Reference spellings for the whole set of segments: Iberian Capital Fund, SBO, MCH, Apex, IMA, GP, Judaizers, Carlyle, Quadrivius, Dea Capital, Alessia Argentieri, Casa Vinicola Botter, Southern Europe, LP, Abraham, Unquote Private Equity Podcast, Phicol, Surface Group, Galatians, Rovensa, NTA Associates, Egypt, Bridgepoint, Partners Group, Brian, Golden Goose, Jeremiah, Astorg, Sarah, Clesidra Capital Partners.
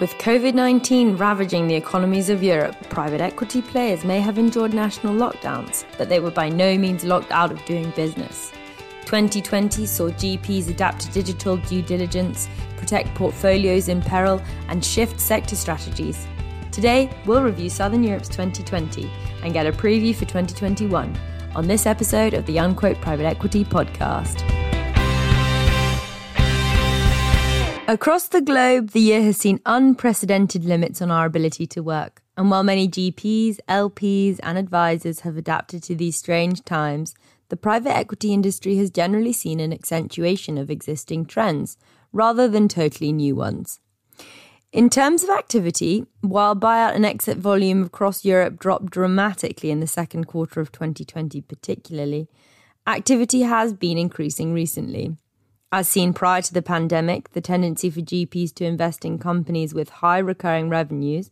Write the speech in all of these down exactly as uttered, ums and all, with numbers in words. With COVID nineteen ravaging the economies of Europe, private equity players may have endured national lockdowns, but they were by no means locked out of doing business. twenty twenty saw G Ps adapt to digital due diligence, protect portfolios in peril, and shift sector strategies. Today, we'll review Southern Europe's twenty twenty and get a preview for twenty twenty-one on this episode of the Unquote Private Equity Podcast. Across the globe, the year has seen unprecedented limits on our ability to work. And while many G Ps, L Ps, and advisors have adapted to these strange times, the private equity industry has generally seen an accentuation of existing trends, rather than totally new ones. In terms of activity, while buyout and exit volume across Europe dropped dramatically in the second quarter of twenty twenty particularly, activity has been increasing recently. As seen prior to the pandemic, the tendency for G Ps to invest in companies with high recurring revenues,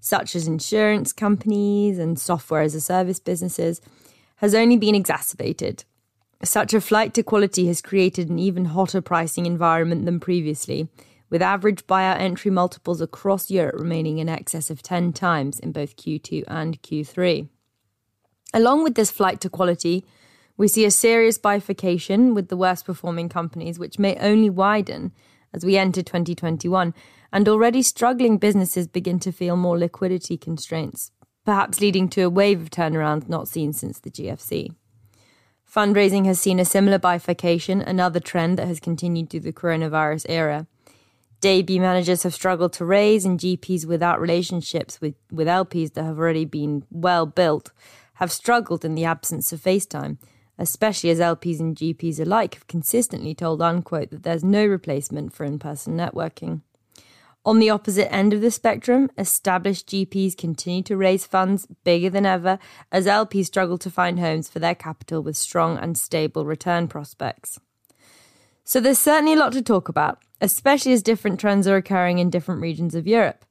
such as insurance companies and software as a service businesses, has only been exacerbated. Such a flight to quality has created an even hotter pricing environment than previously, with average buyout entry multiples across Europe remaining in excess of ten times in both Q two and Q three. Along with this flight to quality, we see a serious bifurcation with the worst performing companies, which may only widen as we enter twenty twenty-one, and already struggling businesses begin to feel more liquidity constraints, perhaps leading to a wave of turnarounds not seen since the G F C. Fundraising has seen a similar bifurcation, another trend that has continued through the coronavirus era. Debut managers have struggled to raise, and G Ps without relationships with, with L Ps that have already been well built have struggled in the absence of face time, especially as L Ps and G Ps alike have consistently told Unquote that there's no replacement for in-person networking. On the opposite end of the spectrum, established G Ps continue to raise funds bigger than ever as L Ps struggle to find homes for their capital with strong and stable return prospects. So there's certainly a lot to talk about, especially as different trends are occurring in different regions of Europe.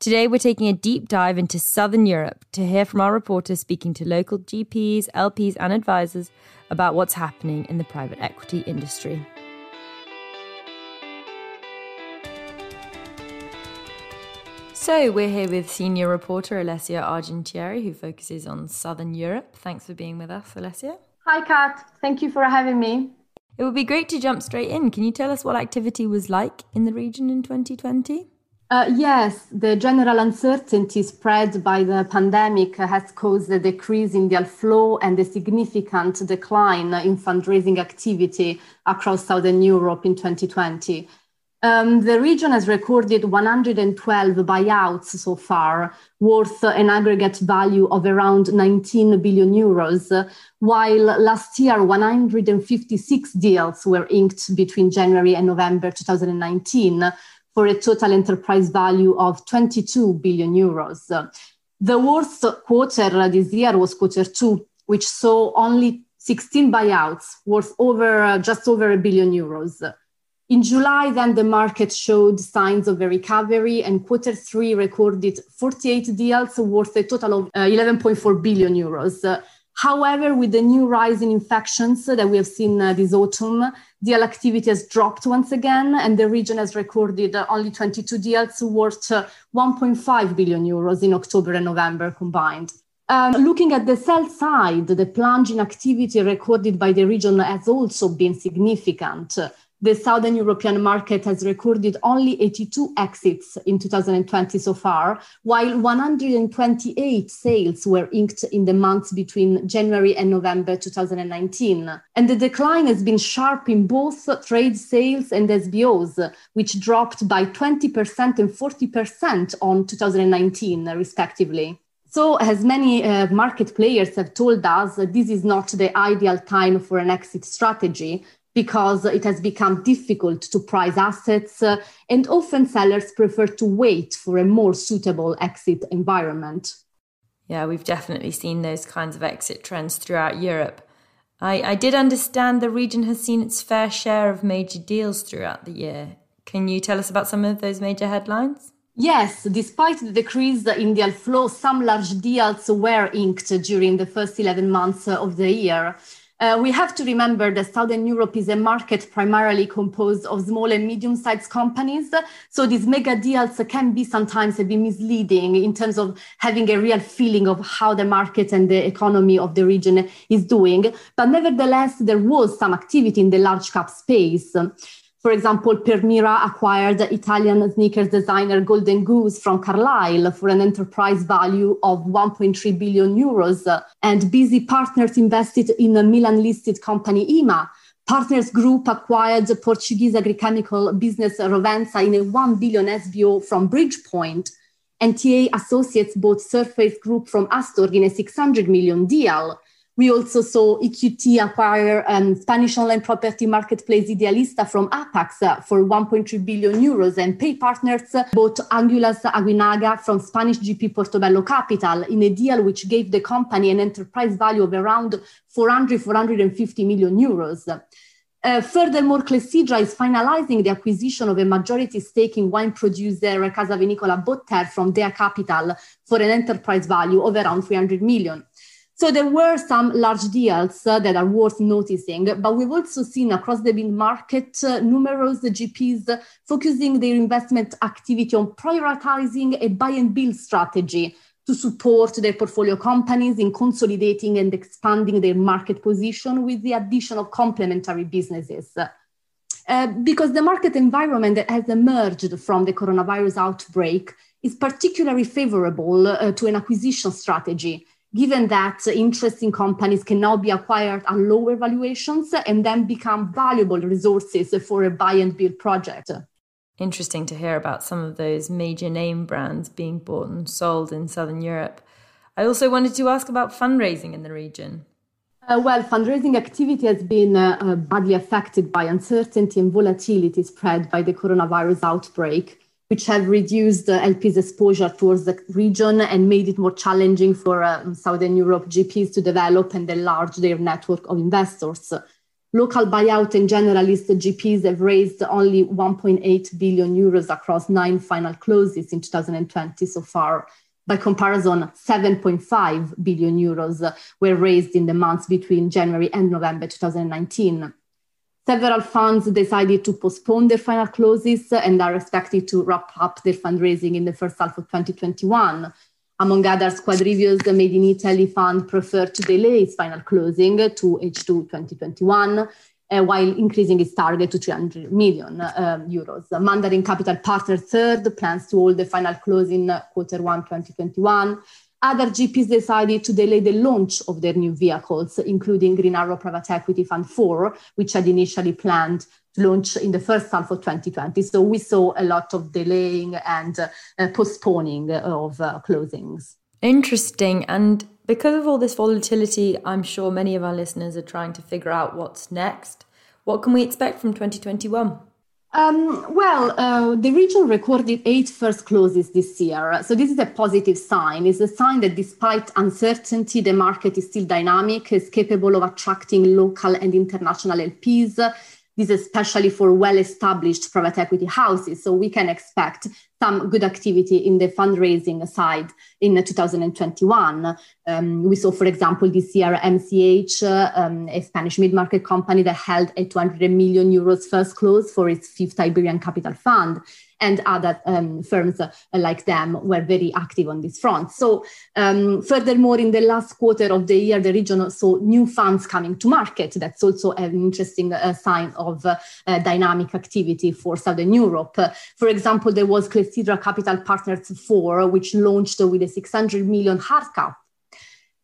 Today, we're taking a deep dive into Southern Europe to hear from our reporters speaking to local G Ps, L Ps and advisors about what's happening in the private equity industry. So we're here with senior reporter Alessia Argentieri, who focuses on Southern Europe. Thanks for being with us, Alessia. Hi, Kat. Thank you for having me. It would be great to jump straight in. Can you tell us what activity was like in the region in twenty twenty? Uh, yes, the general uncertainty spread by the pandemic has caused a decrease in deal flow and a significant decline in fundraising activity across Southern Europe in twenty twenty. Um, the region has recorded one hundred twelve buyouts so far, worth an aggregate value of around nineteen billion euros, while last year one hundred fifty-six deals were inked between January and November two thousand nineteen, for a total enterprise value of twenty-two billion euros. The worst quarter this year was quarter two, which saw only sixteen buyouts worth over uh, just over a billion euros. In July, then the market showed signs of a recovery, and quarter three recorded forty-eight deals worth a total of uh, eleven point four billion euros. Uh, However, with the new rise in infections that we have seen uh, this autumn, deal activity has dropped once again, and the region has recorded uh, only twenty-two deals worth uh, one point five billion euros in October and November combined. Um, looking at the sell side, the plunge in activity recorded by the region has also been significant. The Southern European market has recorded only eighty-two exits in two thousand twenty so far, while one hundred twenty-eight sales were inked in the months between January and November two thousand nineteen. And the decline has been sharp in both trade sales and S B Os, which dropped by twenty percent and forty percent on two thousand nineteen, respectively. So, as many uh, market players have told us, this is not the ideal time for an exit strategy, because it has become difficult to price assets, uh, and often sellers prefer to wait for a more suitable exit environment. Yeah, we've definitely seen those kinds of exit trends throughout Europe. I, I did understand the region has seen its fair share of major deals throughout the year. Can you tell us about some of those major headlines? Yes, despite the decrease in deal flow, some large deals were inked during the first eleven months of the year. Uh, we have to remember that Southern Europe is a market primarily composed of small and medium-sized companies. So these mega deals can be sometimes a bit misleading in terms of having a real feeling of how the market and the economy of the region is doing. But nevertheless, there was some activity in the large cap space. For example, Permira acquired Italian sneakers designer Golden Goose from Carlyle for an enterprise value of one point three billion euros. And busy partners invested in a Milan-listed company, I M A. Partners Group acquired Portuguese agrochemical business Rovensa in a one billion S B O from Bridgepoint. N T A Associates bought Surface Group from Astorg in a six hundred million deal. We also saw E Q T acquire um, Spanish online property marketplace Idealista from Apex uh, for one point three billion euros, and Pay Partners bought Angulas Aguinaga from Spanish G P Portobello Capital in a deal which gave the company an enterprise value of around four hundred to four hundred fifty million euros. Uh, furthermore, Clesidra is finalizing the acquisition of a majority stake in wine producer Casa Vinicola Botter from Dea Capital for an enterprise value of around three hundred million. So there were some large deals uh, that are worth noticing, but we've also seen across the big market, uh, numerous G Ps uh, focusing their investment activity on prioritizing a buy and build strategy to support their portfolio companies in consolidating and expanding their market position with the addition of complementary businesses. Uh, because the market environment that has emerged from the coronavirus outbreak is particularly favorable uh, to an acquisition strategy, given that interesting companies can now be acquired at lower valuations and then become valuable resources for a buy and build project. Interesting to hear about some of those major name brands being bought and sold in Southern Europe. I also wanted to ask about fundraising in the region. Uh, well, fundraising activity has been uh, badly affected by uncertainty and volatility spread by the coronavirus outbreak, which have reduced the L P's exposure towards the region and made it more challenging for uh, Southern Europe G Ps to develop and enlarge their network of investors. Local buyout and generalist G Ps have raised only one point eight billion euros across nine final closes in two thousand twenty so far. By comparison, seven point five billion euros were raised in the months between January and November two thousand nineteen. Several funds decided to postpone their final closes and are expected to wrap up their fundraising in the first half of twenty twenty-one. Among others, Quadrivius, the Made in Italy fund, preferred to delay its final closing to H two twenty twenty-one, uh, while increasing its target to three hundred million um, euros. Mandarin Capital Partner third plans to hold the final close in quarter one twenty twenty-one. Other G Ps decided to delay the launch of their new vehicles, including Green Arrow Private Equity Fund four, which had initially planned to launch in the first half of twenty twenty. So we saw a lot of delaying and uh, postponing of uh, closings. Interesting. And because of all this volatility, I'm sure many of our listeners are trying to figure out what's next. What can we expect from twenty twenty-one? Um, well, uh, the region recorded eight first closes this year. So this is a positive sign. It's a sign that despite uncertainty, the market is still dynamic, is capable of attracting local and international L Ps. This is especially for well-established private equity houses. So we can expect some good activity in the fundraising side in two thousand twenty-one. Um, we saw, for example, this year, M C H, uh, um, a Spanish mid-market company that held a two hundred million euros first close for its fifth Iberian Capital Fund, and other um, firms uh, like them were very active on this front. So um, furthermore, in the last quarter of the year, the region saw new funds coming to market. That's also an interesting uh, sign of uh, uh, dynamic activity for Southern Europe. Uh, for example, there was Clesidra Capital Partners four, which launched with a six hundred million hard cap.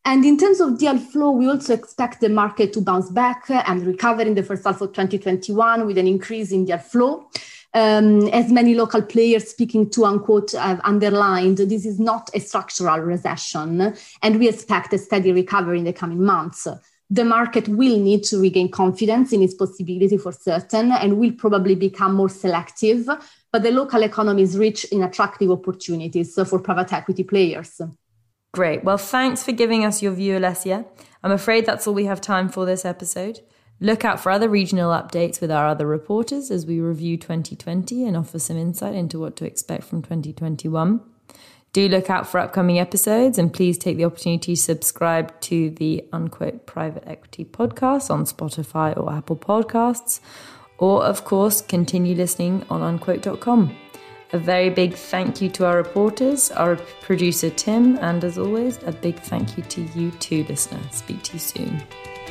And in terms of deal flow, we also expect the market to bounce back and recover in the first half of twenty twenty-one with an increase in deal flow. Um, as many local players speaking to Unquote have underlined, this is not a structural recession, and we expect a steady recovery in the coming months. The market will need to regain confidence in its possibility for certain and will probably become more selective, but the local economy is rich in attractive opportunities for private equity players. Great. Well, thanks for giving us your view, Alessia. I'm afraid that's all we have time for this episode. Look out for other regional updates with our other reporters as we review twenty twenty and offer some insight into what to expect from twenty twenty-one. Do look out for upcoming episodes, and please take the opportunity to subscribe to the Unquote Private Equity Podcast on Spotify or Apple Podcasts, or of course, continue listening on unquote dot com. A very big thank you to our reporters, our producer Tim, and as always, a big thank you to you too, listener. Speak to you soon.